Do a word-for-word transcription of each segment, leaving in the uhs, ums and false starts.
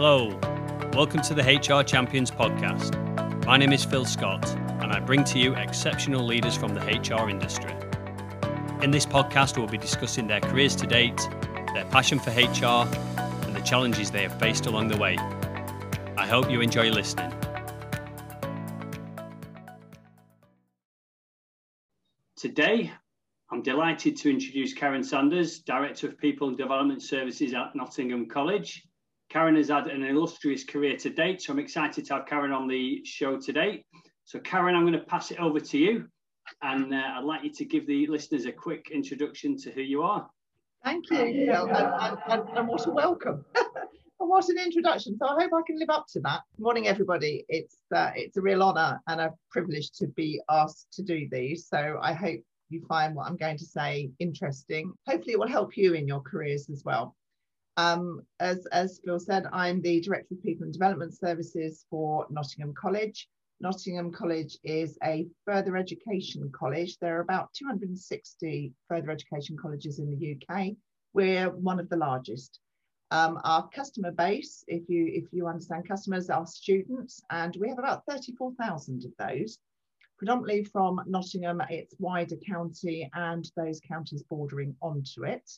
Hello, welcome to the H R Champions podcast. My name is Phil Scott and I bring to you exceptional leaders from the H R industry. In this podcast, we'll be discussing their careers to date, their passion for H R and the challenges they have faced along the way. I hope you enjoy listening. Today, I'm delighted to introduce Karen Sanders, Director of People and Development Services at Nottingham College. Karen has had an illustrious career to date, so I'm excited to have Karen on the show today. So Karen, I'm going to pass it over to you, and uh, I'd like you to give the listeners a quick introduction to who you are. Thank you, and, and, and, and what a welcome. And what an introduction. So I hope I can live up to that. Morning, everybody. It's uh, it's a real honour and a privilege to be asked to do these. So I hope you find what I'm going to say interesting. Hopefully it will help you in your careers as well. Um, as, as Phil said, I'm the Director of People and Development Services for Nottingham College. Nottingham College is a further education college. There are about two hundred sixty further education colleges in the U K. We're one of the largest. Um, our customer base, if you if you understand customers, are students, and we have about thirty-four thousand of those, predominantly from Nottingham, its wider county, and those counties bordering onto it.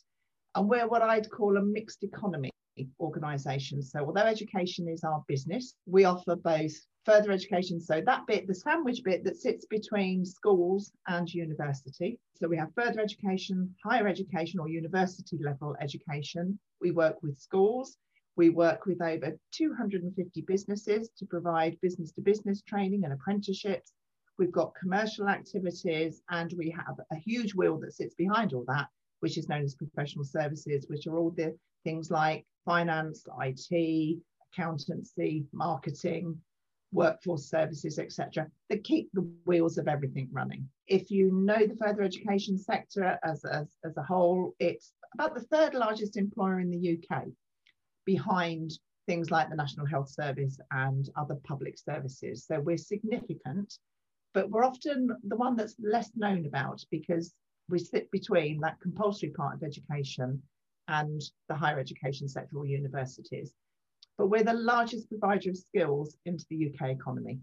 And we're what I'd call a mixed economy organisation. So although education is our business, we offer both further education, so that bit, the sandwich bit that sits between schools and university. So we have further education, higher education or university level education. We work with schools. We work with over two hundred fifty businesses to provide business to business training and apprenticeships. We've got commercial activities, and we have a huge wheel that sits behind all that, which is known as professional services, which are all the things like finance, I T, accountancy, marketing, workforce services, et cetera, that keep the wheels of everything running. If you know the further education sector as, as, as a whole, it's about the third largest employer in the U K, behind things like the National Health Service and other public services. So we're significant, but we're often the one that's less known about, because we sit between that compulsory part of education and the higher education sector or universities. But we're the largest provider of skills into the U K economy.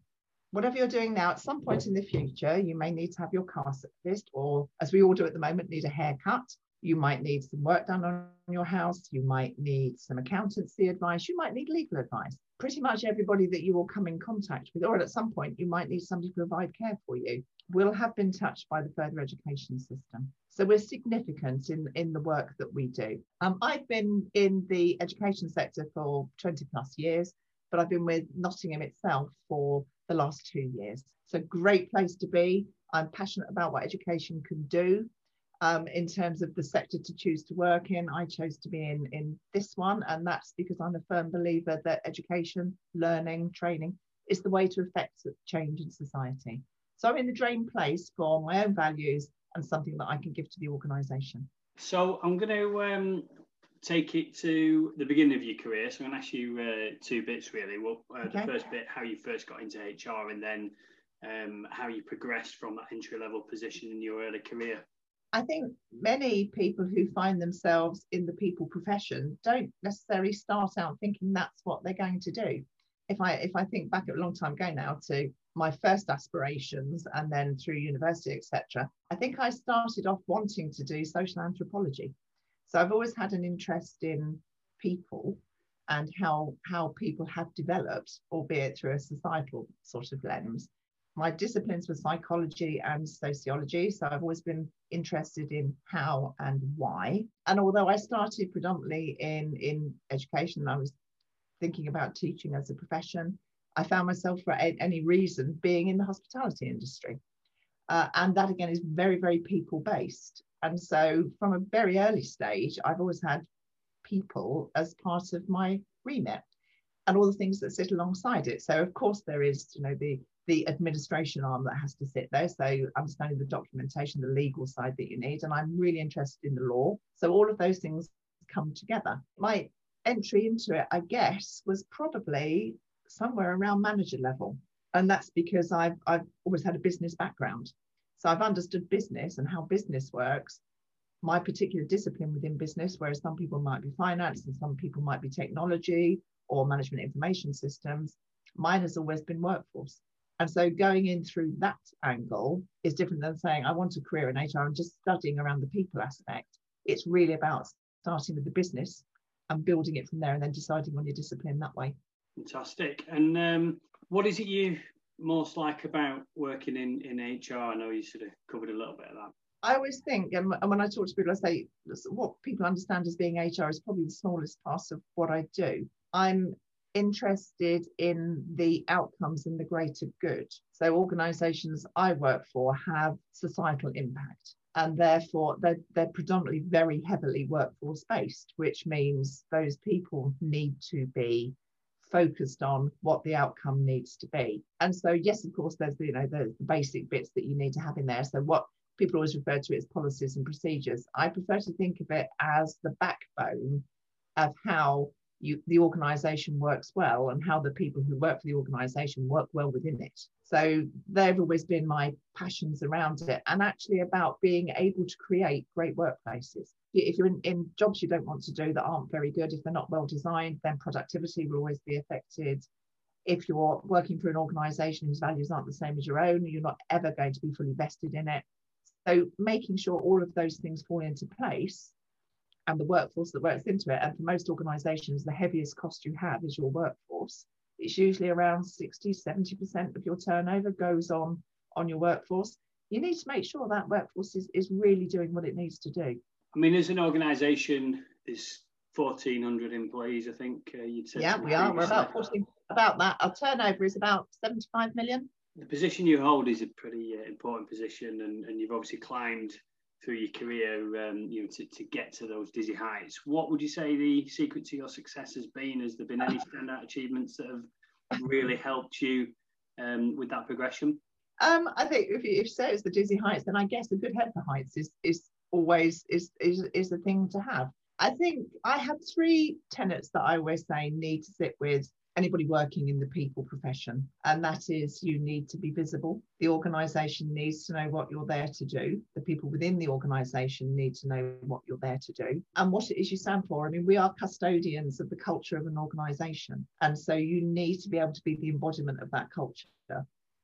Whatever you're doing now, at some point in the future, you may need to have your car serviced, or as we all do at the moment, need a haircut. You might need some work done on your house. You might need some accountancy advice. You might need legal advice. Pretty much everybody that you will come in contact with, or at some point, you might need somebody to provide care for you, will have been touched by the further education system. So we're significant in, in the work that we do. Um, I've been in the education sector for twenty plus years, but I've been with Nottingham itself for the last two years. It's a great place to be. I'm passionate about what education can do um, in terms of the sector to choose to work in. I chose to be in, in this one, and that's because I'm a firm believer that education, learning, training is the way to affect change in society. So I'm in the dream place for my own values and something that I can give to the organisation. So I'm going to um, take it to the beginning of your career. So I'm going to ask you uh, two bits, really. Well, uh, okay. The first bit, how you first got into H R, and then um, how you progressed from that entry-level position in your early career. I think many people who find themselves in the people profession don't necessarily start out thinking that's what they're going to do. If I, if I think back a long time ago now to my first aspirations and then through university, et cetera, I think I started off wanting to do social anthropology. So I've always had an interest in people and how, how people have developed, albeit through a societal sort of lens. My disciplines were psychology and sociology, so I've always been interested in how and why. And although I started predominantly in, in education, I was thinking about teaching as a profession, I found myself for any reason being in the hospitality industry. Uh, and that again is very, very people based. And so from a very early stage, I've always had people as part of my remit and all the things that sit alongside it. So of course there is, you know, the, the administration arm that has to sit there. So understanding the documentation, the legal side that you need. And I'm really interested in the law. So all of those things come together. My entry into it, I guess, was probably somewhere around manager level, and that's because I've I've always had a business background, so I've understood business and how business works. My particular discipline within business, whereas some people might be finance and some people might be technology or management information systems, mine has always been workforce. And so going in through that angle is different than saying, I want a career in H R and just studying around the people aspect. It's really about starting with the business and building it from there and then deciding on your discipline that way. Fantastic. And um, what is it you most like about working in, in H R? I know you sort of covered a little bit of that. I always think, and when I talk to people, I say, what people understand as being H R is probably the smallest part of what I do. I'm interested in the outcomes and the greater good. So organisations I work for have societal impact, and therefore they're, they're predominantly very heavily workforce based, which means those people need to be focused on what the outcome needs to be. And so yes, of course, there's you know the, the basic bits that you need to have in there. So what people always refer to it as policies and procedures. I prefer to think of it as the backbone of how You, the organisation works well and how the people who work for the organisation work well within it. So they've always been my passions around it, and actually about being able to create great workplaces. If you're in, in jobs you don't want to do that aren't very good, if they're not well designed, then productivity will always be affected. If you're working for an organisation whose values aren't the same as your own, you're not ever going to be fully vested in it. So making sure all of those things fall into place and the workforce that works into it. And for most organisations, the heaviest cost you have is your workforce. It's usually around sixty, seventy percent of your turnover goes on, on your workforce. You need to make sure that workforce is, is really doing what it needs to do. I mean, as an organisation, there's fourteen hundred employees, I think uh, you'd say. Yeah, we are. We're about, fourteen, about that. Our turnover is about seventy-five million. The position you hold is a pretty uh, important position, and, and you've obviously climbed through your career, um, you know, to, to get to those dizzy heights. What would you say the secret to your success has been? Has there been any standout achievements that have really helped you um, with that progression? Um, I think if you, if you say it's the dizzy heights, then I guess a good head for heights is is always is is is the thing to have. I think I have three tenets that I always say need to sit with anybody working in the people profession, and that is you need to be visible. The organisation needs to know what you're there to do. The people within the organisation need to know what you're there to do and what it is you stand for. I mean, we are custodians of the culture of an organisation, and so you need to be able to be the embodiment of that culture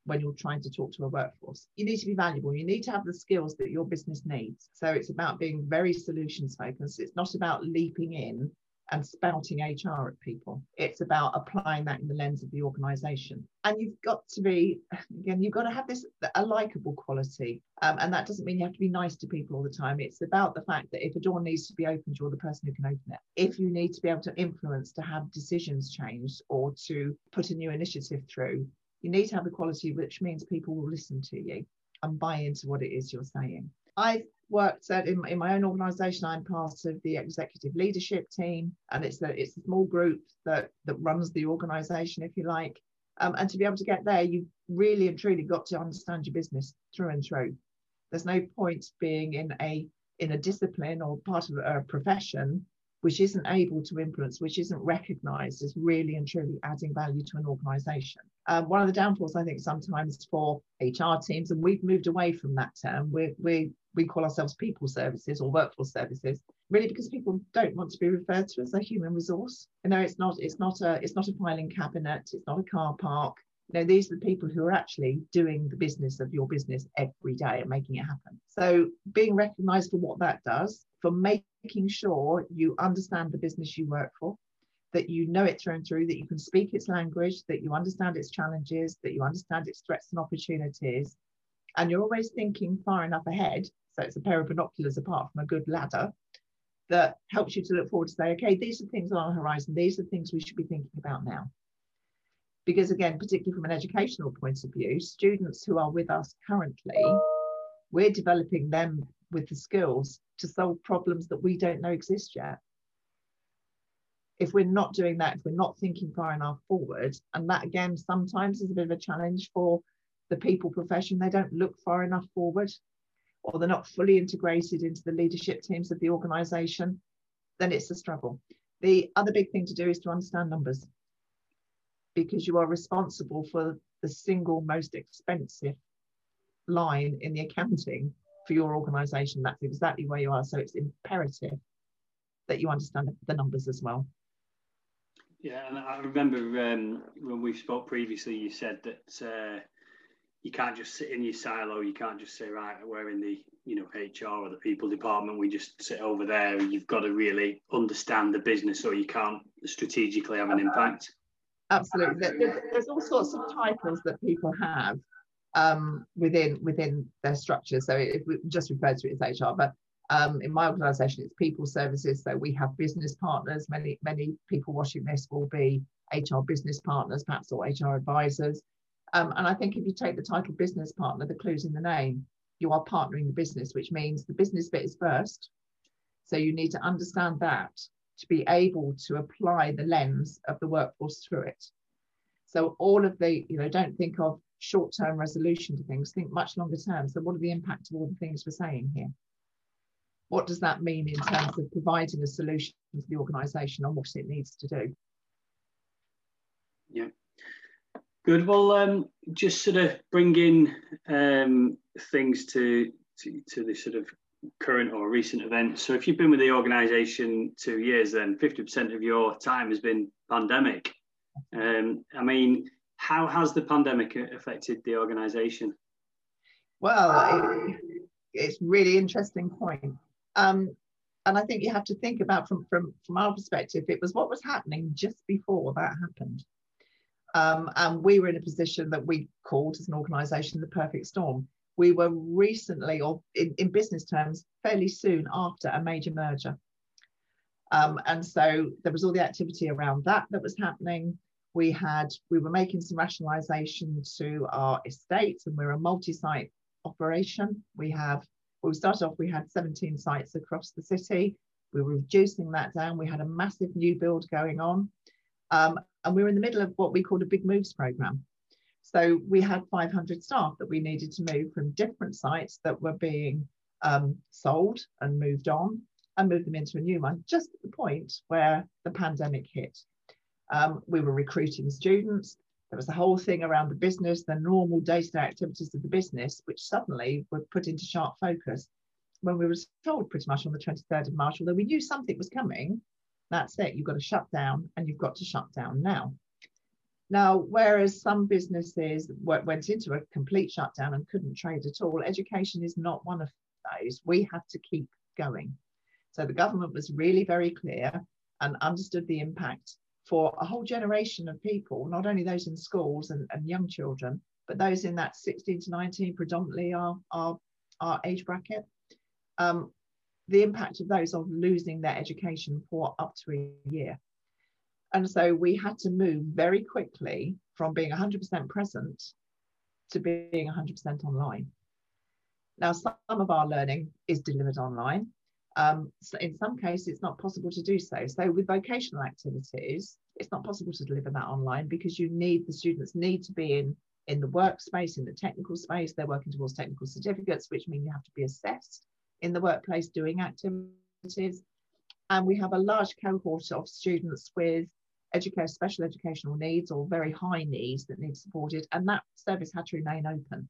when you're trying to talk to a workforce. You need to be valuable. You need to have the skills that your business needs. So it's about being very solutions focused. It's not about leaping in and spouting H R at people. It's about applying that in the lens of the organisation. And you've got to be, again, you've got to have this, a likeable quality. Um, and that doesn't mean you have to be nice to people all the time. It's about the fact that if a door needs to be opened, you're the person who can open it. If you need to be able to influence, to have decisions changed or to put a new initiative through, you need to have the quality which means people will listen to you and buy into what it is you're saying. I've worked at, in, in my own organisation, I'm part of the executive leadership team, and it's a, it's a small group that, that runs the organisation, if you like. Um, and to be able to get there, you've really and truly got to understand your business through and through. There's no point being in a, in a discipline or part of a profession which isn't able to influence, which isn't recognised as really and truly adding value to an organisation. Um, one of the downfalls, I think, sometimes for H R teams, and we've moved away from that term, we, we, we call ourselves people services or workforce services, really because people don't want to be referred to as a human resource. You know, it's not, it's not, a, it's not a filing cabinet, it's not a car park. You know, these are the people who are actually doing the business of your business every day and making it happen. So being recognised for what that does, for making sure you understand the business you work for, that you know it through and through, that you can speak its language, that you understand its challenges, that you understand its threats and opportunities. And you're always thinking far enough ahead, so it's a pair of binoculars apart from a good ladder, that helps you to look forward to say, okay, these are things on our horizon, these are things we should be thinking about now. Because again, particularly from an educational point of view, students who are with us currently, we're developing them with the skills to solve problems that we don't know exist yet. If we're not doing that, if we're not thinking far enough forward, and that again, sometimes is a bit of a challenge for the people profession, they don't look far enough forward, or they're not fully integrated into the leadership teams of the organisation, then it's a struggle. The other big thing to do is to understand numbers, because you are responsible for the single most expensive line in the accounting for your organisation. That's exactly where you are. So it's imperative that you understand the numbers as well. Yeah, and I remember um, when we spoke previously, you said that uh, you can't just sit in your silo. You can't just say, right, we're in the, you know, H R or the people department, we just sit over there. You've got to really understand the business or you can't strategically have an impact. Absolutely. There's all sorts of titles that people have um, within within their structure. So if we just refer to it as H R, but um, in my organisation, it's people services. So we have business partners. Many, many people watching this will be H R business partners, perhaps, or H R advisors. Um, and I think if you take the title business partner, the clue's in the name. You are partnering the business, which means the business bit is first. So you need to understand that to be able to apply the lens of the workforce through it. So all of the, you know, don't think of short-term resolution to things, think much longer term. So what are the impact of all the things we're saying here? What does that mean in terms of providing a solution to the organisation on what it needs to do? Yeah. Good. Well, um, just sort of bringing um, things to, to to the sort of current or recent events. So if you've been with the organisation two years, then fifty percent of your time has been pandemic. Um, I mean, how has the pandemic affected the organisation? Well, it, it's really interesting point. Um, and I think you have to think about from, from, from our perspective, it was what was happening just before that happened. Um, and we were in a position that we called as an organisation the perfect storm. We were recently, or in, in business terms, fairly soon after a major merger. Um, and so there was all the activity around that that was happening. We had, we were making some rationalisation to our estate, and we're a multi-site operation. We have, well, we started off, we had seventeen sites across the city. We were reducing that down. We had a massive new build going on. Um, and we were in the middle of what we called a big moves programme. So we had five hundred staff that we needed to move from different sites that were being um, sold and moved on, and moved them into a new one, just at the point where the pandemic hit. Um, we were recruiting students. There was the whole thing around the business, the normal day-to-day activities of the business, which suddenly were put into sharp focus when we were told pretty much on the twenty-third of March, although we knew something was coming. That's it, you've got to shut down, and you've got to shut down now. Now, whereas some businesses went into a complete shutdown and couldn't trade at all, education is not one of those. We had to keep going. So the government was really very clear and understood the impact for a whole generation of people, not only those in schools and, and young children, but those in that sixteen to nineteen, predominantly our, our, our age bracket. Um, the impact of those of losing their education for up to a year. And so we had to move very quickly from being one hundred percent present to being one hundred percent online. Now, some of our learning is delivered online. Um, so in some cases, it's not possible to do so. So with vocational activities, it's not possible to deliver that online because you need, the students need to be in, in the workspace, in the technical space. They're working towards technical certificates, which mean you have to be assessed in the workplace doing activities. And we have a large cohort of students with educa- special educational needs or very high needs that need supported, and that service had to remain open.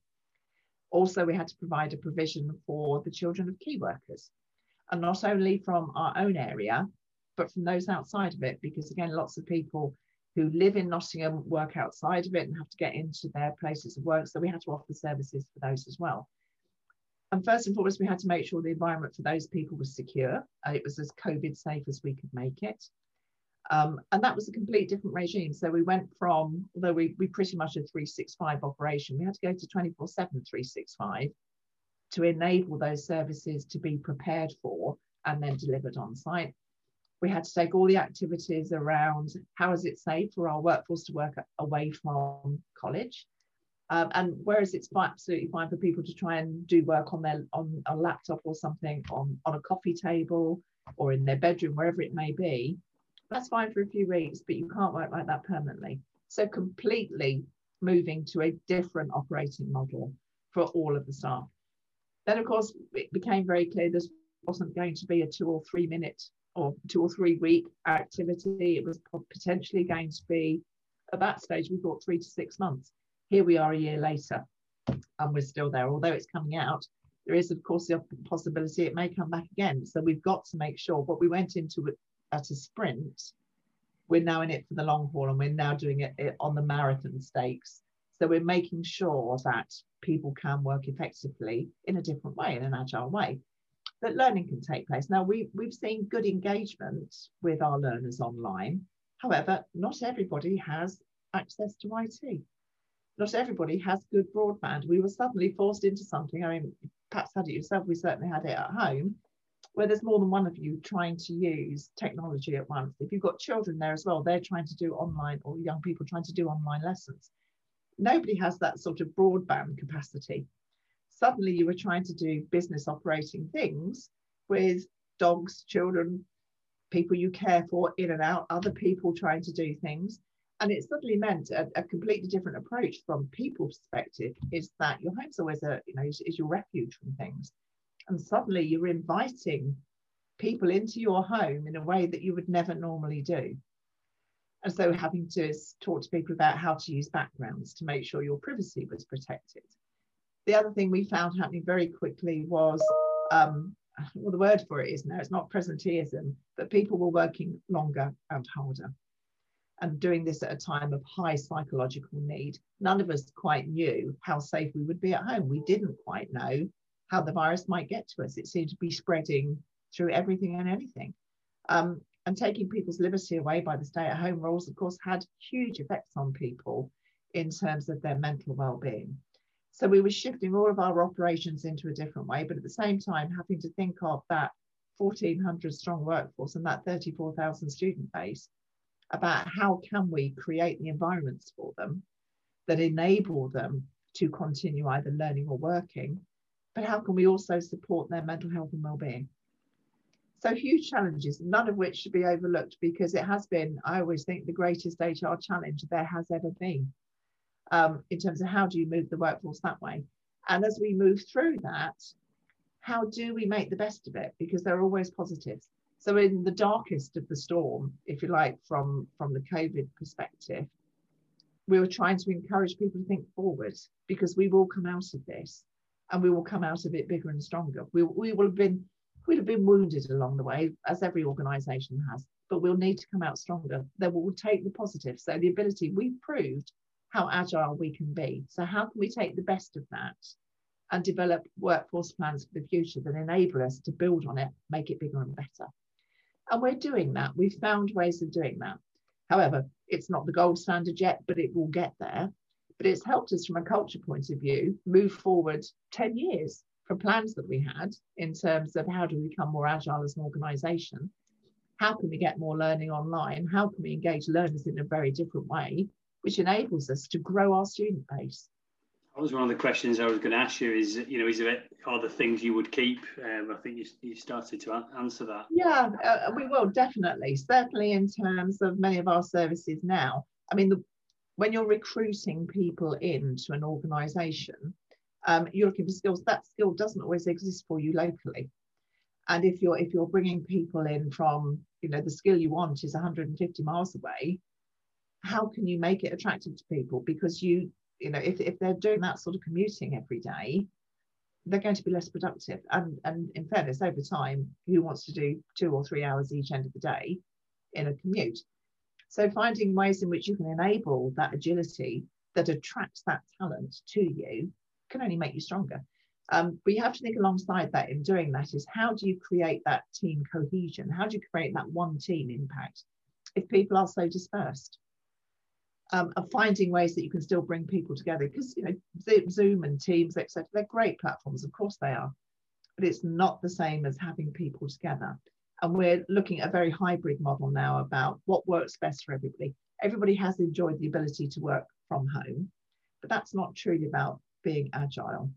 Also, we had to provide a provision for the children of key workers, and not only from our own area, but from those outside of it, because again, lots of people who live in Nottingham work outside of it and have to get into their places of work, so we had to offer services for those as well. And first and foremost, we had to make sure the environment for those people was secure. And it was as COVID safe as we could make it. Um, and that was a complete different regime. So we went from, although we, we pretty much a three sixty-five operation, we had to go to twenty-four seven three sixty-five to enable those services to be prepared for and then delivered on site. We had to take all the activities around how is it safe for our workforce to work away from college. Um, and whereas it's absolutely fine for people to try and do work on their on a laptop or something, on, on a coffee table or in their bedroom, wherever it may be, that's fine for a few weeks, but you can't work like that permanently. So completely moving to a different operating model for all of the staff. Then, of course, it became very clear this wasn't going to be a two or three minute or two or three week activity. It was potentially going to be, at that stage, we thought three to six months. Here we are a year later, and we're still there. Although it's coming out, there is, of course, the possibility it may come back again. So we've got to make sure what we went into at a sprint we're now in it for the long haul, and we're now doing it, it on the marathon stakes. So we're making sure that people can work effectively in a different way, in an agile way, that learning can take place. Now, we, we've seen good engagement with our learners online. However, not everybody has access to I T. Not everybody has good broadband. We were suddenly forced into something. I mean, perhaps had it yourself, we certainly had it at home, where there's more than one of you trying to use technology at once. If you've got children there as well, they're trying to do online, or young people trying to do online lessons. Nobody has that sort of broadband capacity. Suddenly you were trying to do business operating things with dogs, children, people you care for, in and out, other people trying to do things. And it suddenly meant a, a completely different approach from people's perspective, is that your home's always a, you know, is, is your refuge from things. And suddenly you're inviting people into your home in a way that you would never normally do. And so having to talk to people about how to use backgrounds to make sure your privacy was protected. The other thing we found happening very quickly was, um, well, the word for it is now, it's not presenteeism, but people were working longer and harder, and doing this at a time of high psychological need. None of us quite knew how safe we would be at home. We didn't quite know how the virus might get to us. It seemed to be spreading through everything and anything. Um, and taking people's liberty away by the stay-at-home rules, of course, had huge effects on people in terms of their mental well-being. So we were shifting all of our operations into a different way, but at the same time, having to think of that fourteen hundred strong workforce and that thirty-four thousand student base, about how can we create the environments for them that enable them to continue either learning or working, but how can we also support their mental health and well-being? So huge challenges, none of which should be overlooked, because it has been, I always think, the greatest H R challenge there has ever been, um, in terms of how do you move the workforce that way? And as we move through that, how do we make the best of it? Because there are always positives. So in the darkest of the storm, if you like, from, from the COVID perspective, we were trying to encourage people to think forward, because we will come out of this, and we will come out of it bigger and stronger. We, we will have been, we'd have been wounded along the way, as every organisation has, but we'll need to come out stronger. Then we'll take the positive. So the ability, we've proved how agile we can be. So how can we take the best of that and develop workforce plans for the future that enable us to build on it, make it bigger and better? And we're doing that. We've found ways of doing that. However, it's not the gold standard yet, but it will get there. But it's helped us from a culture point of view move forward ten years from plans that we had in terms of how do we become more agile as an organisation? How can we get more learning online? How can we engage learners in a very different way, which enables us to grow our student base? That was one of the questions I was going to ask you is, you know, is there, are the things you would keep? Um, I think you, you started to answer that. Yeah, uh, we will definitely, certainly in terms of many of our services now. I mean, the, when you're recruiting people into an organisation, um, you're looking for skills. That skill doesn't always exist for you locally. And if you're, if you're bringing people in from, you know, the skill you want is one hundred fifty miles away, how can you make it attractive to people? Because you, you know, if, if they're doing that sort of commuting every day, they're going to be less productive. And, and in fairness, over time, who wants to do two or three hours each end of the day in a commute? So finding ways in which you can enable that agility that attracts that talent to you can only make you stronger. Um, but you have to think alongside that in doing that is, how do you create that team cohesion? How do you create that one team impact if people are so dispersed? Um, of finding ways that you can still bring people together, because you know Zoom and Teams, et cetera, they're great platforms, of course they are, but it's not the same as having people together. And we're looking at a very hybrid model now about what works best for everybody. Everybody has enjoyed the ability to work from home, but that's not truly about being agile.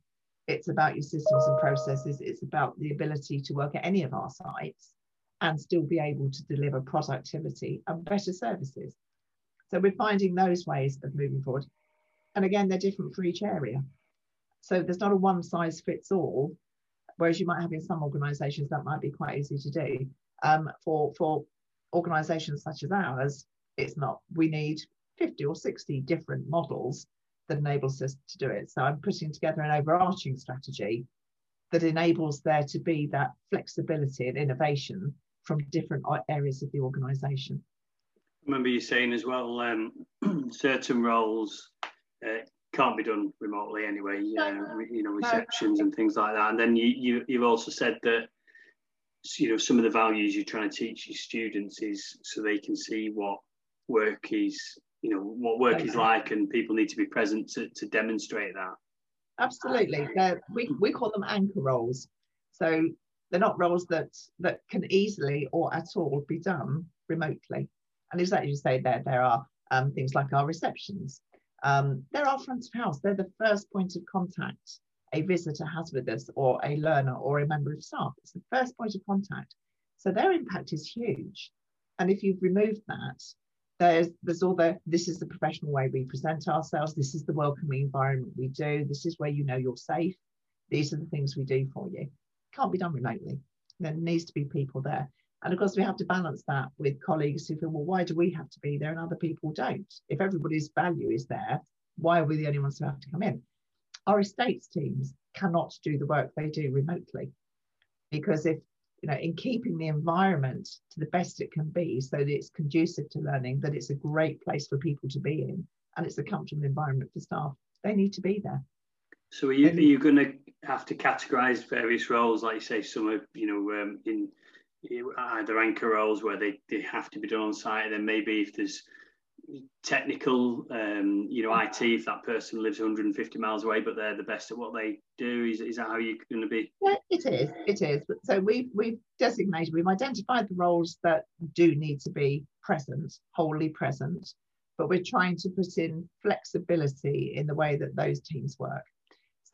It's about your systems and processes. It's about the ability to work at any of our sites and still be able to deliver productivity and better services. So we're finding those ways of moving forward. And again, they're different for each area. So there's not a one size fits all, whereas you might have in some organisations that might be quite easy to do. Um, for, for organisations such as ours, it's not. We need fifty or sixty different models that enables us to do it. So I'm putting together an overarching strategy that enables there to be that flexibility and innovation from different areas of the organisation. remember you saying as well, um, certain roles uh, can't be done remotely anyway, uh, you know, receptions and things like that. And then you, you, you've also said that, you know, some of the values you're trying to teach your students is so they can see what work is, you know, what work okay. is like, and people need to be present to, to demonstrate that. Absolutely. They're, we, we call them anchor roles. So they're not roles that, that can easily or at all be done remotely. And as you say, there, there are um, things like our receptions. Um, they're our front of house. They're the first point of contact a visitor has with us, or a learner or a member of staff. It's the first point of contact. So their impact is huge. And if you've removed that, There's, there's all the, this is the professional way we present ourselves. This is the welcoming environment we do. This is where you know you're safe. These are the things we do for you. Can't be done remotely. There needs to be people there. And of course, we have to balance that with colleagues who feel, well, why do we have to be there and other people don't? If everybody's value is there, why are we the only ones who have to come in? Our estates teams cannot do the work they do remotely, because if you know, in keeping the environment to the best it can be so that it's conducive to learning, that it's a great place for people to be in, and it's a comfortable environment for staff, they need to be there. So are you, are you going to have to categorise various roles, like you say, some are, you know, um, in either anchor roles where they, they have to be done on site, and then maybe if there's technical, um, you know, I T, if that person lives one hundred fifty miles away, but they're the best at what they do, is, is that how you're going to be? Yeah, it is, it is. So we've, we've designated, we've identified the roles that do need to be present, wholly present, but we're trying to put in flexibility in the way that those teams work,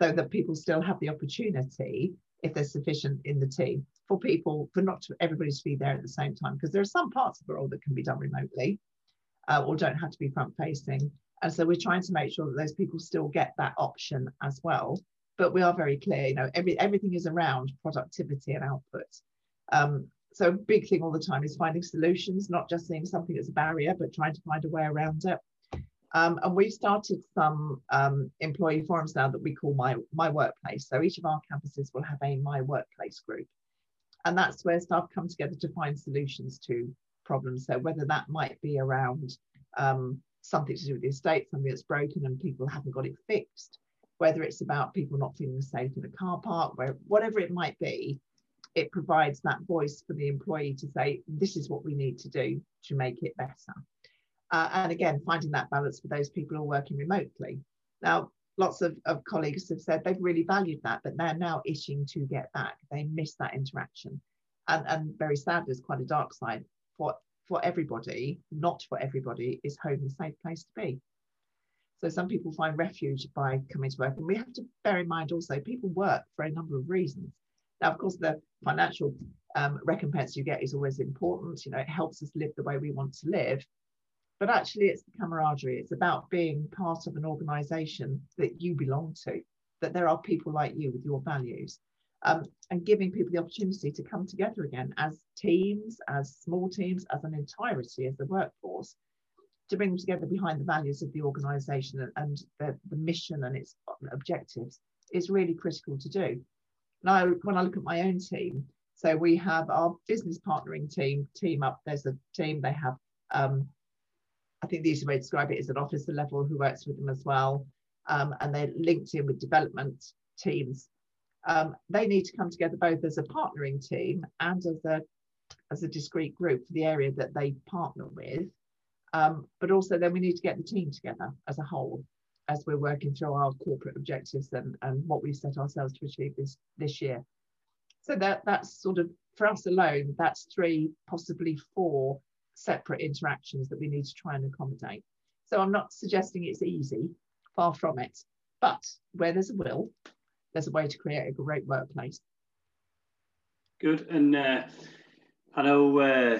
so that people still have the opportunity, if there's sufficient in the team, for people, for not to, everybody to be there at the same time, because there are some parts of the role that can be done remotely, Uh, or don't have to be front facing. And so we're trying to make sure that those people still get that option as well. But we are very clear, you know, every, everything is around productivity and output. Um, so a big thing all the time is finding solutions, not just seeing something as a barrier, but trying to find a way around it. Um, and we've started some um, employee forums now that we call My, My Workplace. So each of our campuses will have a My Workplace group. And that's where staff come together to find solutions to problems. So whether that might be around um, something to do with the estate, something that's broken and people haven't got it fixed, whether it's about people not feeling safe in a car park, where, whatever it might be, it provides that voice for the employee to say, this is what we need to do to make it better. Uh, and again, finding that balance for those people who are working remotely. Now, lots of, of colleagues have said they've really valued that, but they're now itching to get back. They miss that interaction. And, and very sad, there's quite a dark side. For, for everybody, not for everybody, is home a safe place to be. So some people find refuge by coming to work. And we have to bear in mind also, people work for a number of reasons. Now, of course, the financial um, recompense you get is always important. You know, it helps us live the way we want to live. But actually, it's the camaraderie. It's about being part of an organisation that you belong to, that there are people like you with your values. Um, and giving people the opportunity to come together again as teams, as small teams, as an entirety of the workforce, to bring them together behind the values of the organisation and, and the, the mission and its objectives is really critical to do. Now, when I look at my own team, so we have our business partnering team, team up, there's a team, they have, um, I think the easiest way to describe it is an officer level who works with them as well, um, and they're linked in with development teams. Um, they need to come together both as a partnering team and as a, as a discrete group for the area that they partner with. Um, but also then we need to get the team together as a whole, as we're working through our corporate objectives and, and what we've set ourselves to achieve this, this year. So that, that's sort of, for us alone, that's three, possibly four separate interactions that we need to try and accommodate. So I'm not suggesting it's easy, far from it, but where there's a will, there's a way to create a great workplace. Good. And uh, I know uh,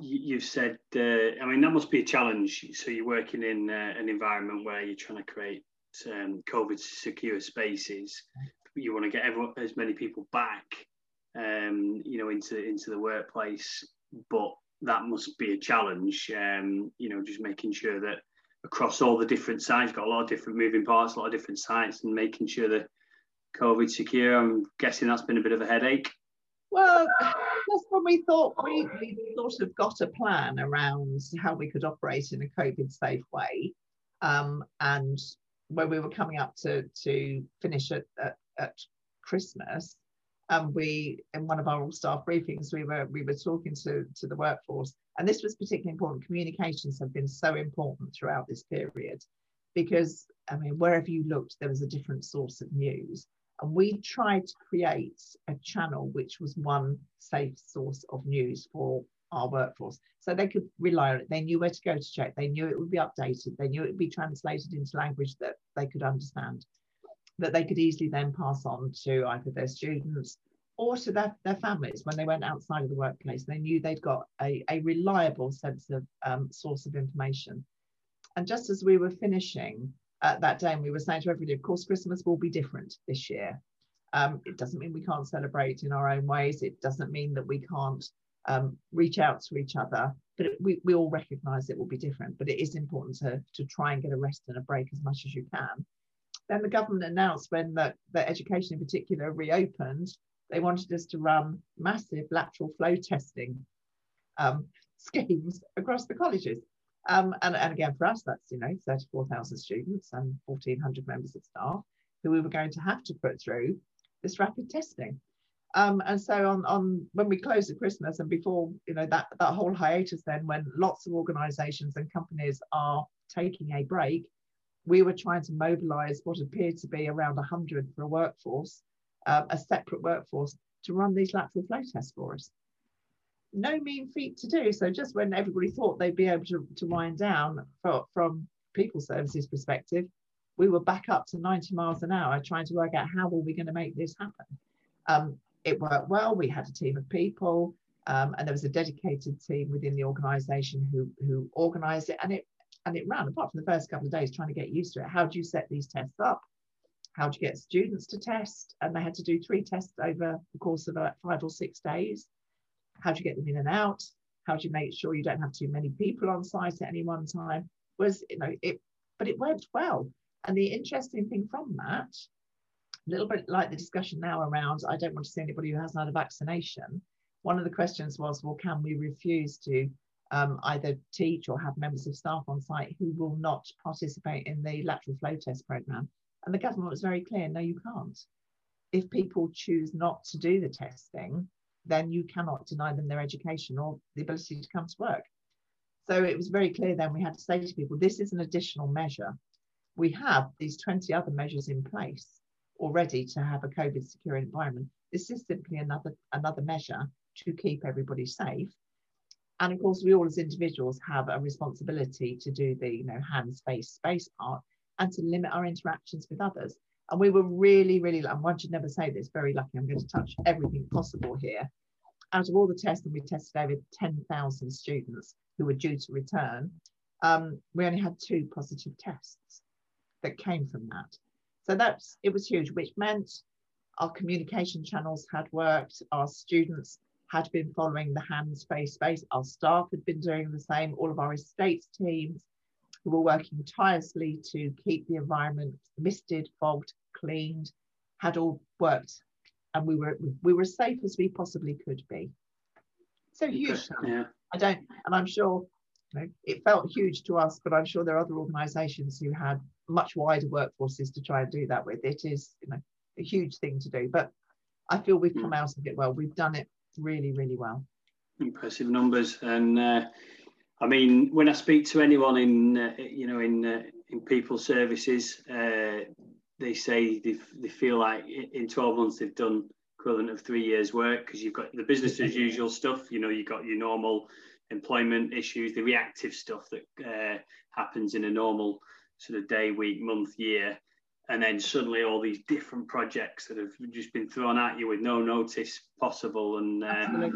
you, you've said, uh, I mean, that must be a challenge. So you're working in uh, an environment where you're trying to create um, COVID secure spaces. You want to get everyone, as many people back, um, you know, into, into the workplace, but that must be a challenge, um, you know, just making sure that across all the different sites, got a lot of different moving parts, a lot of different sites, and making sure that COVID secure, I'm guessing that's been a bit of a headache. Well, just when we thought we, we sort of got a plan around how we could operate in a COVID safe way, um, and when we were coming up to, to finish at, at, at Christmas, um, we, in one of our all-staff briefings, we were, we were talking to, to the workforce, and this was particularly important. Communications have been so important throughout this period, because, I mean, wherever you looked, there was a different source of news. And we tried to create a channel which was one safe source of news for our workforce. So they could rely on it. They knew where to go to check. They knew it would be updated. They knew it would be translated into language that they could understand, that they could easily then pass on to either their students or to their, their families when they went outside of the workplace. They knew they'd got a, a reliable sense of um, source of information. And just as we were finishing, Uh, that day, and we were saying to everybody, of course, Christmas will be different this year. Um, it doesn't mean we can't celebrate in our own ways. It doesn't mean that we can't um, reach out to each other, but it, we, we all recognise it will be different, but it is important to, to try and get a rest and a break as much as you can. Then the government announced when the, the education in particular reopened, they wanted us to run massive lateral flow testing um, schemes across the colleges. Um, and, and again, for us, that's, you know, thirty-four thousand students and fourteen hundred members of staff who we were going to have to put through this rapid testing. Um, and so on, on when we closed at Christmas and before, you know, that, that whole hiatus then, when lots of organisations and companies are taking a break, we were trying to mobilise what appeared to be around one hundred for a workforce, uh, a separate workforce, to run these lateral flow tests for us. No mean feat to do. So just when everybody thought they'd be able to, to wind down for, from people services perspective, we were back up to ninety miles an hour trying to work out how were we going to make this happen. Um, it worked well. We had a team of people, um, and there was a dedicated team within the organisation who, who organised it, and it and it ran, apart from the first couple of days trying to get used to it. How do you set these tests up? How do you get students to test? And they had to do three tests over the course of about five or six days. How do you get them in and out? How do you make sure you don't have too many people on site at any one time? Was, you know, it, but it worked well. And the interesting thing from that, a little bit like the discussion now around, I don't want to see anybody who hasn't had a vaccination. One of the questions was, well, can we refuse to um, either teach or have members of staff on site who will not participate in the lateral flow test programme? And the government was very clear, no, you can't. If people choose not to do the testing, then you cannot deny them their education or the ability to come to work. So it was very clear then we had to say to people, this is an additional measure. We have these twenty other measures in place already to have a COVID secure environment. This is simply another, another measure to keep everybody safe. And of course, we all as individuals have a responsibility to do the, you know, hands, face, space part and to limit our interactions with others. And we were really, really, and one should never say this, very lucky. I'm going to touch everything possible here. Out of all the tests, and we tested over ten thousand students who were due to return, um, we only had two positive tests that came from that. So that's, it was huge, which meant our communication channels had worked, our students had been following the hands, face, space, our staff had been doing the same, all of our estates teams, who were working tirelessly to keep the environment misted, fogged, cleaned, had all worked, and we were we were as safe as we possibly could be. So huge. Yeah. I don't, and I'm sure, you know, it felt huge to us, but I'm sure there are other organisations who had much wider workforces to try and do that with. It is, you know, a huge thing to do, but I feel we've come out of it well. We've done it really, really well. Impressive numbers, and. Uh... I mean, when I speak to anyone in, uh, you know, in uh, in people services, uh, they say they, they feel like in twelve months they've done equivalent of three years' work, because you've got the business as usual stuff. You know, you've got your normal employment issues, the reactive stuff that uh, happens in a normal sort of day, week, month, year, and then suddenly all these different projects that have just been thrown at you with no notice possible, and. Uh,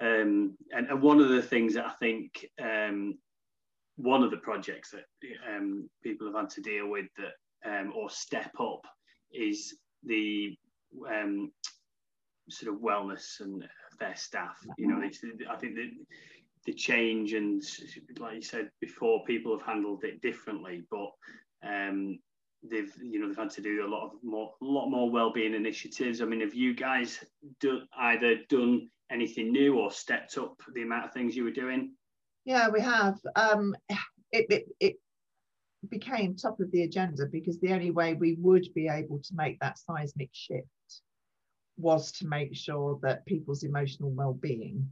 Um, and, and one of the things that I think um, one of the projects that um, people have had to deal with that um, or step up is the um, sort of wellness and of their staff. You know, it's, I think that the change, and like you said before, people have handled it differently, but um, they've you know they've had to do a lot of more, lot more wellbeing initiatives. I mean, have you guys do, either done anything new or stepped up the amount of things you were doing? Yeah, we have. Um, it, it, it became top of the agenda because the only way we would be able to make that seismic shift was to make sure that people's emotional well-being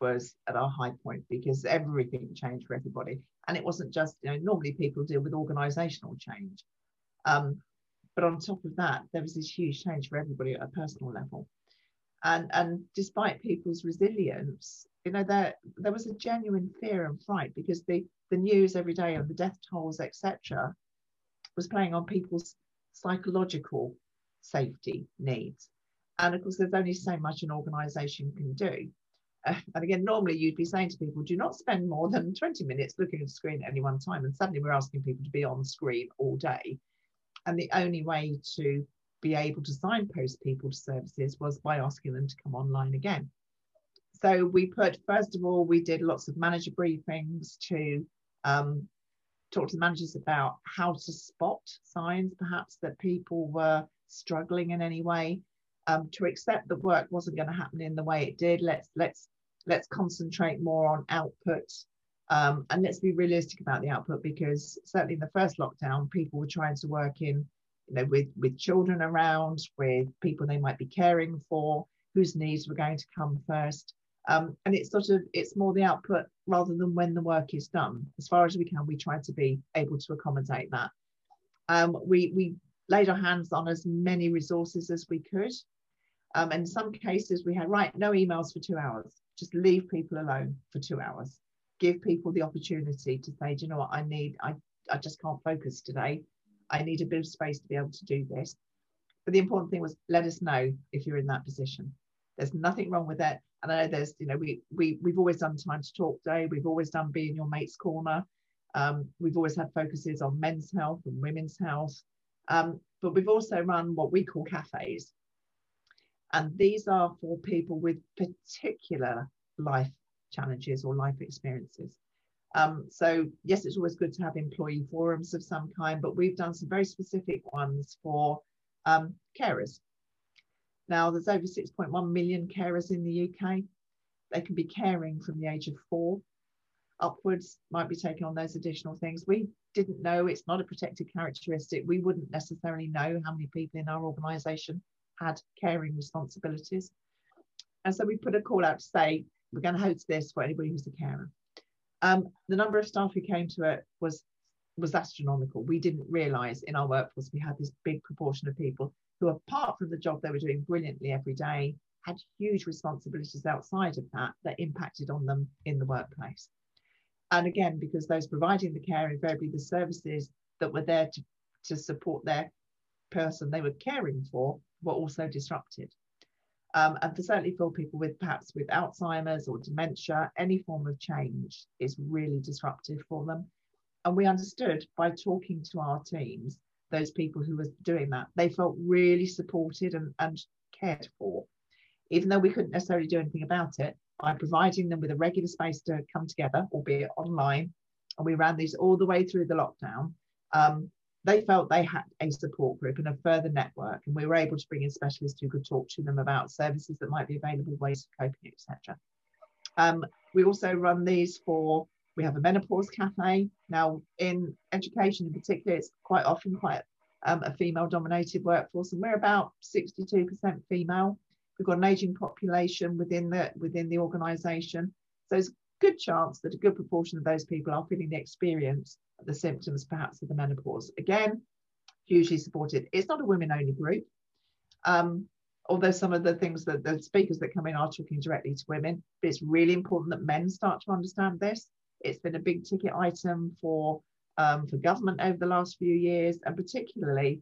was at our high point, because everything changed for everybody. And it wasn't just, you know, normally people deal with organisational change. Um, but on top of that, there was this huge change for everybody at a personal level. And, and despite people's resilience, you know, there, there was a genuine fear and fright, because the, the news every day of the death tolls, et cetera, was playing on people's psychological safety needs. And of course, there's only so much an organisation can do. Uh, and again, normally you'd be saying to people, do not spend more than twenty minutes looking at the screen at any one time. And suddenly we're asking people to be on screen all day. And the only way to be able to signpost people to services was by asking them to come online again. So we put, first of all, we did lots of manager briefings to um, talk to the managers about how to spot signs, perhaps, that people were struggling in any way. Um, to accept that work wasn't going to happen in the way it did. Let's let's let's concentrate more on output, um, and let's be realistic about the output, because certainly in the first lockdown, people were trying to work in, you know, with with children around, with people they might be caring for, whose needs were going to come first. Um, and it's sort of it's more the output rather than when the work is done. As far as we can, we try to be able to accommodate that. Um, we we laid our hands on as many resources as we could. Um, in some cases we had, right, no emails for two hours, just leave people alone for two hours. Give people the opportunity to say, do you know what, I need, I, I just can't focus today. I need a bit of space to be able to do this. But the important thing was, let us know if you're in that position. There's nothing wrong with that. And I know there's, you know, we, we, we've always done Time to Talk Day. We've always done Be in Your Mate's Corner. Um, we've always had focuses on men's health and women's health. Um, but we've also run what we call cafes. And these are for people with particular life challenges or life experiences. Um, so yes, it's always good to have employee forums of some kind, but we've done some very specific ones for um, carers. Now there's over six point one million carers in the U K. They can be caring from the age of four upwards, might be taking on those additional things. We didn't know, it's not a protected characteristic. We wouldn't necessarily know how many people in our organisation had caring responsibilities. And so we put a call out to say, we're going to host this for anybody who's a carer. Um, the number of staff who came to it was, was astronomical. We didn't realise in our workforce we had this big proportion of people who, apart from the job they were doing brilliantly every day, had huge responsibilities outside of that that impacted on them in the workplace. And again, because those providing the care, invariably the services that were there to, to support their person they were caring for were also disrupted. Um, and for certainly for people with perhaps with Alzheimer's or dementia, any form of change is really disruptive for them. And we understood by talking to our teams, those people who were doing that, they felt really supported and, and cared for, even though we couldn't necessarily do anything about it. By providing them with a regular space to come together, albeit online, and we ran these all the way through the lockdown, um, they felt they had a support group and a further network, and we were able to bring in specialists who could talk to them about services that might be available, ways of coping, et cetera. Um, we also run these for, we have a menopause cafe. Now, in education in particular, it's quite often quite um, a female-dominated workforce, and we're about sixty-two percent female. We've got an ageing population within the within the organisation, so there's a good chance that a good proportion of those people are feeling the experience of the symptoms, perhaps of the menopause. Again, hugely supported. It's not a women-only group, um, although some of the things that the speakers that come in are talking directly to women. But it's really important that men start to understand this. It's been a big ticket item for um, for government over the last few years, and particularly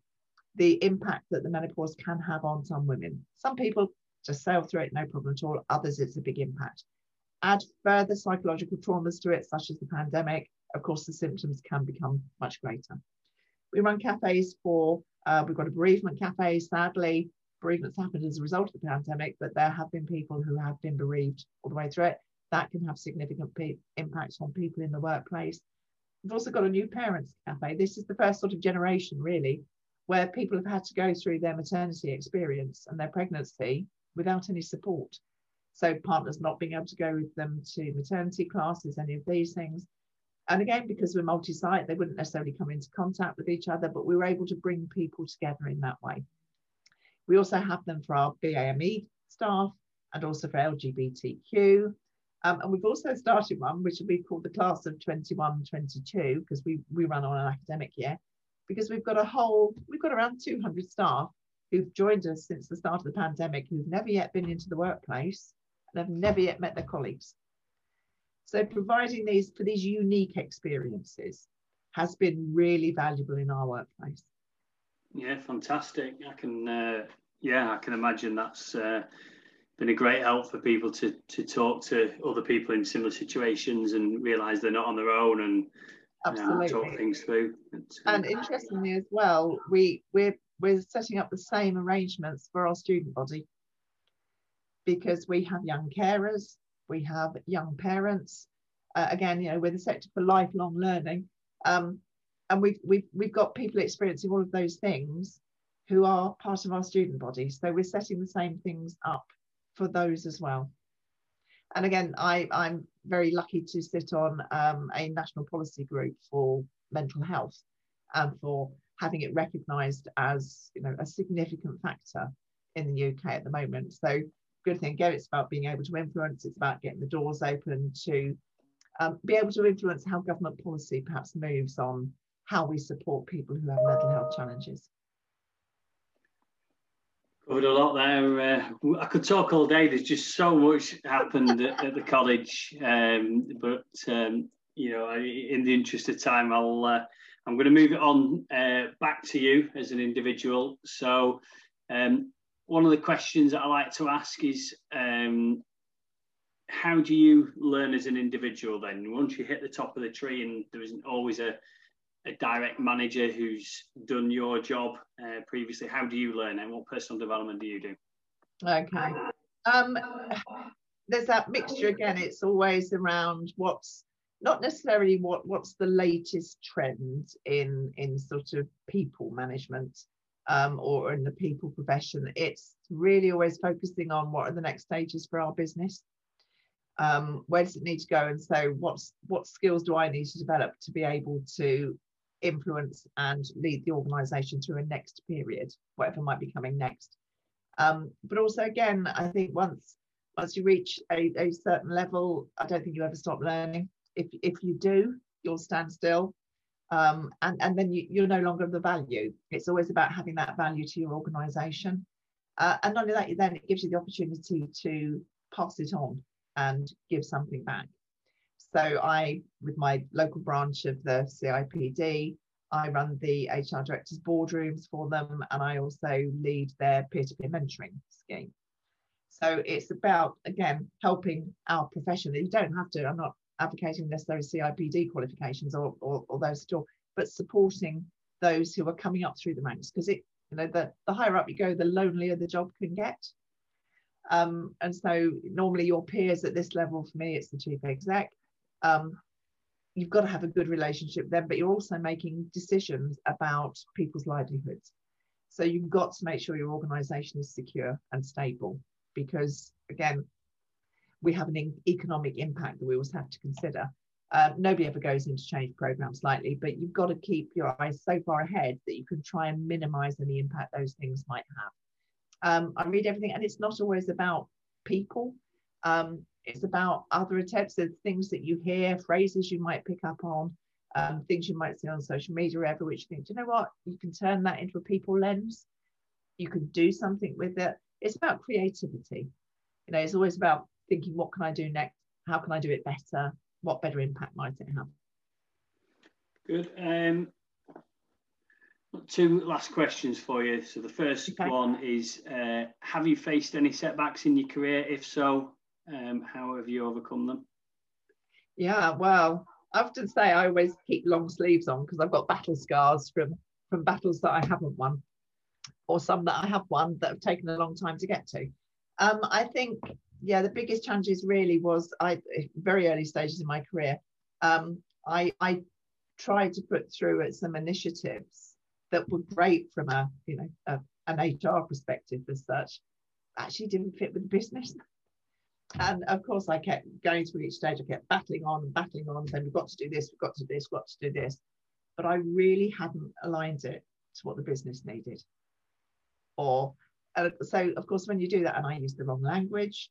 the impact that the menopause can have on some women. Some people just sail through it, no problem at all. Others, it's a big impact. Add further psychological traumas to it, such as the pandemic. Of course, the symptoms can become much greater. We run cafes for, uh, we've got a bereavement cafe. Sadly, bereavement's happened as a result of the pandemic, but there have been people who have been bereaved all the way through it. That can have significant impacts on people in the workplace. We've also got a new parents cafe. This is the first sort of generation, really, where people have had to go through their maternity experience and their pregnancy without any support. So partners not being able to go with them to maternity classes, any of these things. And again, because we're multi-site, they wouldn't necessarily come into contact with each other, but we were able to bring people together in that way. We also have them for our B A M E staff and also for L G B T Q. Um, and we've also started one, which we call the Class of twenty-one twenty-two, because we, we run on an academic year, because we've got a whole, we've got around two hundred staff who've joined us since the start of the pandemic, who've never yet been into the workplace and have never yet met their colleagues. So providing these for these unique experiences has been really valuable in our workplace. Yeah, fantastic. I can, uh, yeah, I can imagine that's uh, been a great help for people to to talk to other people in similar situations and realise they're not on their own and Absolutely. You know, talk things through. It's, and um, interestingly as well, we we're we're setting up the same arrangements for our student body, because we have young carers, we have young parents. Uh, again, you know, we're the sector for lifelong learning. Um, and we've, we've, we've got people experiencing all of those things who are part of our student body. So we're setting the same things up for those as well. And again, I, I'm very lucky to sit on um, a national policy group for mental health and for having it recognised as, you know, a significant factor in the U K at the moment. So good thing, go, it's about being able to influence, it's about getting the doors open to um, be able to influence how government policy perhaps moves on how we support people who have mental health challenges. Covered a lot there. Uh, I could talk all day, there's just so much happened at, at the college, um, but um, you know, in the interest of time, I'll, uh, I'm going to move it on uh, back to you as an individual. So um, one of the questions that I like to ask is, um, how do you learn as an individual then? Once you hit the top of the tree and there isn't always a, a direct manager who's done your job uh, previously, how do you learn and what personal development do you do? Okay. Um, there's that mixture again, it's always around what's, not necessarily what, what's the latest trend in, in sort of people management. Um, or in the people profession, it's really always focusing on what are the next stages for our business, um, where does it need to go, and so what's what skills do I need to develop to be able to influence and lead the organisation through a next period, whatever might be coming next. Um, but also again, I think once once you reach a, a certain level, I don't think you ever stop learning. If if you do, you'll stand still. Um, and, and then you, you're no longer the value. It's always about having that value to your organisation. Uh, and not only that, then it gives you the opportunity to pass it on and give something back. So I, with my local branch of the C I P D, I run the H R directors' boardrooms for them, and I also lead their peer-to-peer mentoring scheme. So it's about, again, helping our profession. You don't have to, I'm not advocating necessarily C I P D qualifications or, or, or those at all, but supporting those who are coming up through the ranks, because it, you know, the, the higher up you go, the lonelier the job can get. Um, and so normally your peers at this level, for me, it's the chief exec. Um, you've got to have a good relationship then, but you're also making decisions about people's livelihoods. So you've got to make sure your organisation is secure and stable, because again, we have an economic impact that we always have to consider. Uh, nobody ever goes into change programs lightly, but you've got to keep your eyes so far ahead that you can try and minimize any impact those things might have. Um, I read everything, and it's not always about people. Um, it's about other attempts, there's things that you hear, phrases you might pick up on, um, things you might see on social media, ever, which you think, do you know what? You can turn that into a people lens. You can do something with it. It's about creativity. You know, it's always about thinking, what can I do next? How can I do it better? What better impact might it have? Good. Um, two last questions for you. So the first okay. one is, uh, have you faced any setbacks in your career? If so, um, how have you overcome them? Yeah, well, I often say I always keep long sleeves on because I've got battle scars from, from battles that I haven't won, or some that I have won that have taken a long time to get to. Um, I think... Yeah, the biggest challenges really was I very early stages in my career. Um, I, I tried to put through at some initiatives that were great from a you know a, an H R perspective as such, actually didn't fit with the business. And of course, I kept going through each stage. I kept battling on and battling on, saying, we've got to do this, we've got to do this, we've got to do this. But I really hadn't aligned it to what the business needed. Or, uh, so of course, when you do that, and I used the wrong language,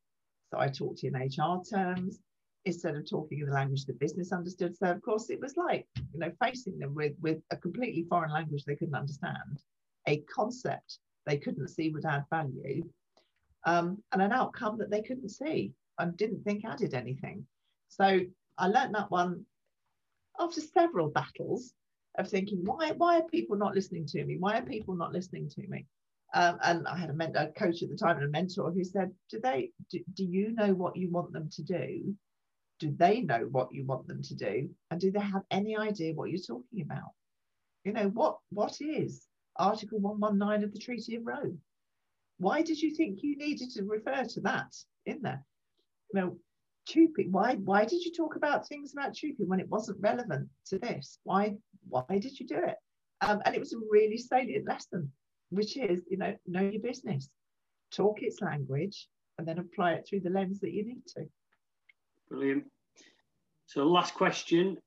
so I talked in H R terms instead of talking in the language the business understood. So of course, it was like, you know, facing them with, with a completely foreign language they couldn't understand, a concept they couldn't see would add value, um, and an outcome that they couldn't see and didn't think added anything. So I learned that one after several battles of thinking, why, why are people not listening to me? Why are people not listening to me? Um, and I had a, mentor, a coach at the time and a mentor who said, do they, do, do you know what you want them to do? Do they know what you want them to do? And do they have any idea what you're talking about? You know, what, what is Article one nineteen of the Treaty of Rome? Why did you think you needed to refer to that in there? You know, Tupi, why, why did you talk about things about Tupi when it wasn't relevant to this? Why, why did you do it? Um, and it was a really salient lesson, which is, you know, know your business, talk its language, and then apply it through the lens that you need to. Brilliant. So last question.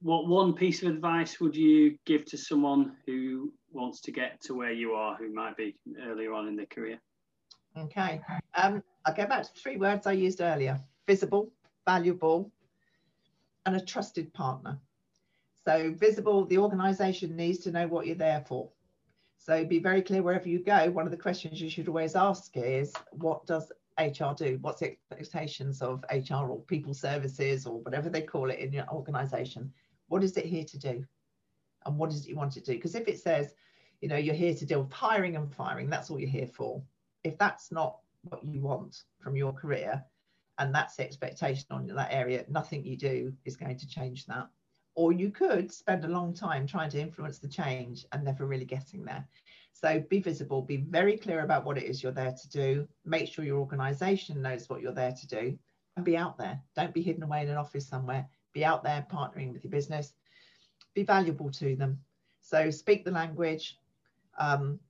What one piece of advice would you give to someone who wants to get to where you are, who might be earlier on in their career? Okay. Um, I'll go back to the three words I used earlier. Visible, valuable, and a trusted partner. So visible, the organisation needs to know what you're there for. So be very clear wherever you go. One of the questions you should always ask is, what does H R do? What's the expectations of H R or people services or whatever they call it in your organisation? What is it here to do? And what is it you want to do? Because if it says, you know, you're here to deal with hiring and firing, that's all you're here for. If that's not what you want from your career, and that's the expectation on that area, nothing you do is going to change that. Or you could spend a long time trying to influence the change and never really getting there. So be visible, be very clear about what it is you're there to do. Make sure your organisation knows what you're there to do, and be out there. Don't be hidden away in an office somewhere. Be out there partnering with your business. Be valuable to them. So speak the language, um,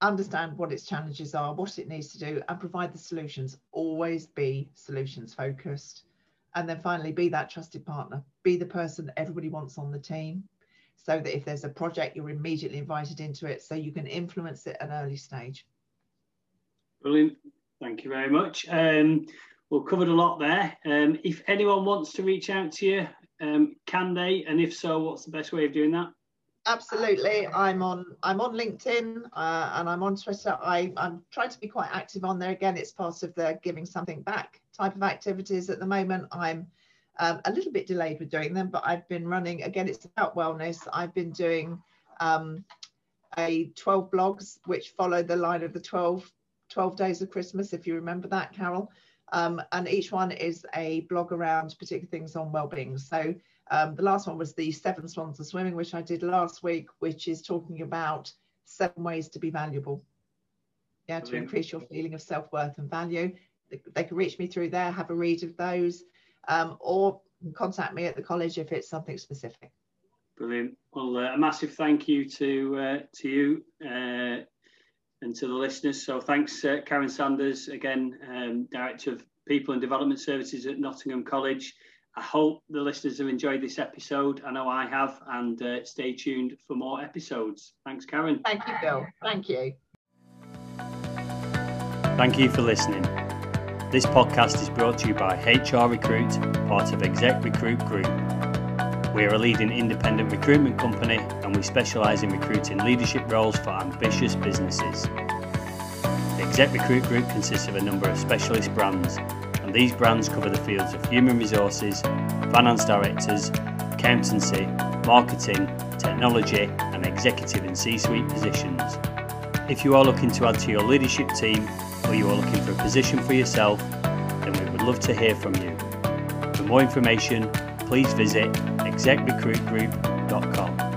understand what its challenges are, what it needs to do, and provide the solutions. Always be solutions focused. And then finally, be that trusted partner. Be the person everybody wants on the team, so that if there's a project, you're immediately invited into it, so you can influence it at an early stage. Brilliant. Thank you very much. Um, we've covered a lot there. Um, if anyone wants to reach out to you, um, can they? And if so, what's the best way of doing that? Absolutely. I'm on, I'm on LinkedIn uh, and I'm on Twitter. I, I'm trying to be quite active on there. Again, it's part of the giving something back type of activities at the moment. I'm um, a little bit delayed with doing them, but I've been running, again, it's about wellness. I've been doing um, a twelve blogs, which follow the line of the twelve, twelve days of Christmas, if you remember that, Carol. Um, and each one is a blog around particular things on wellbeing. So Um, the last one was the seven swans of swimming, which I did last week, which is talking about seven ways to be valuable. Yeah, to increase your feeling of self-worth and value. They, they can reach me through there, have a read of those, um, or contact me at the college if it's something specific. Brilliant. Well, uh, a massive thank you to, uh, to you uh, and to the listeners. So thanks, uh, Karen Sanders, again, um, Director of People and Development Services at Nottingham College. I hope the listeners have enjoyed this episode. I know I have, and uh, stay tuned for more episodes. Thanks, Karen. Thank you, Bill. Thank you. Thank you for listening. This podcast is brought to you by H R Recruit, part of Exec Recruit Group. We are a leading independent recruitment company, and we specialise in recruiting leadership roles for ambitious businesses. The Exec Recruit Group consists of a number of specialist brands. These brands cover the fields of human resources, finance directors, accountancy, marketing, technology, and executive and C-suite positions. If you are looking to add to your leadership team, or you are looking for a position for yourself, then we would love to hear from you. For more information, please visit exec recruit group dot com.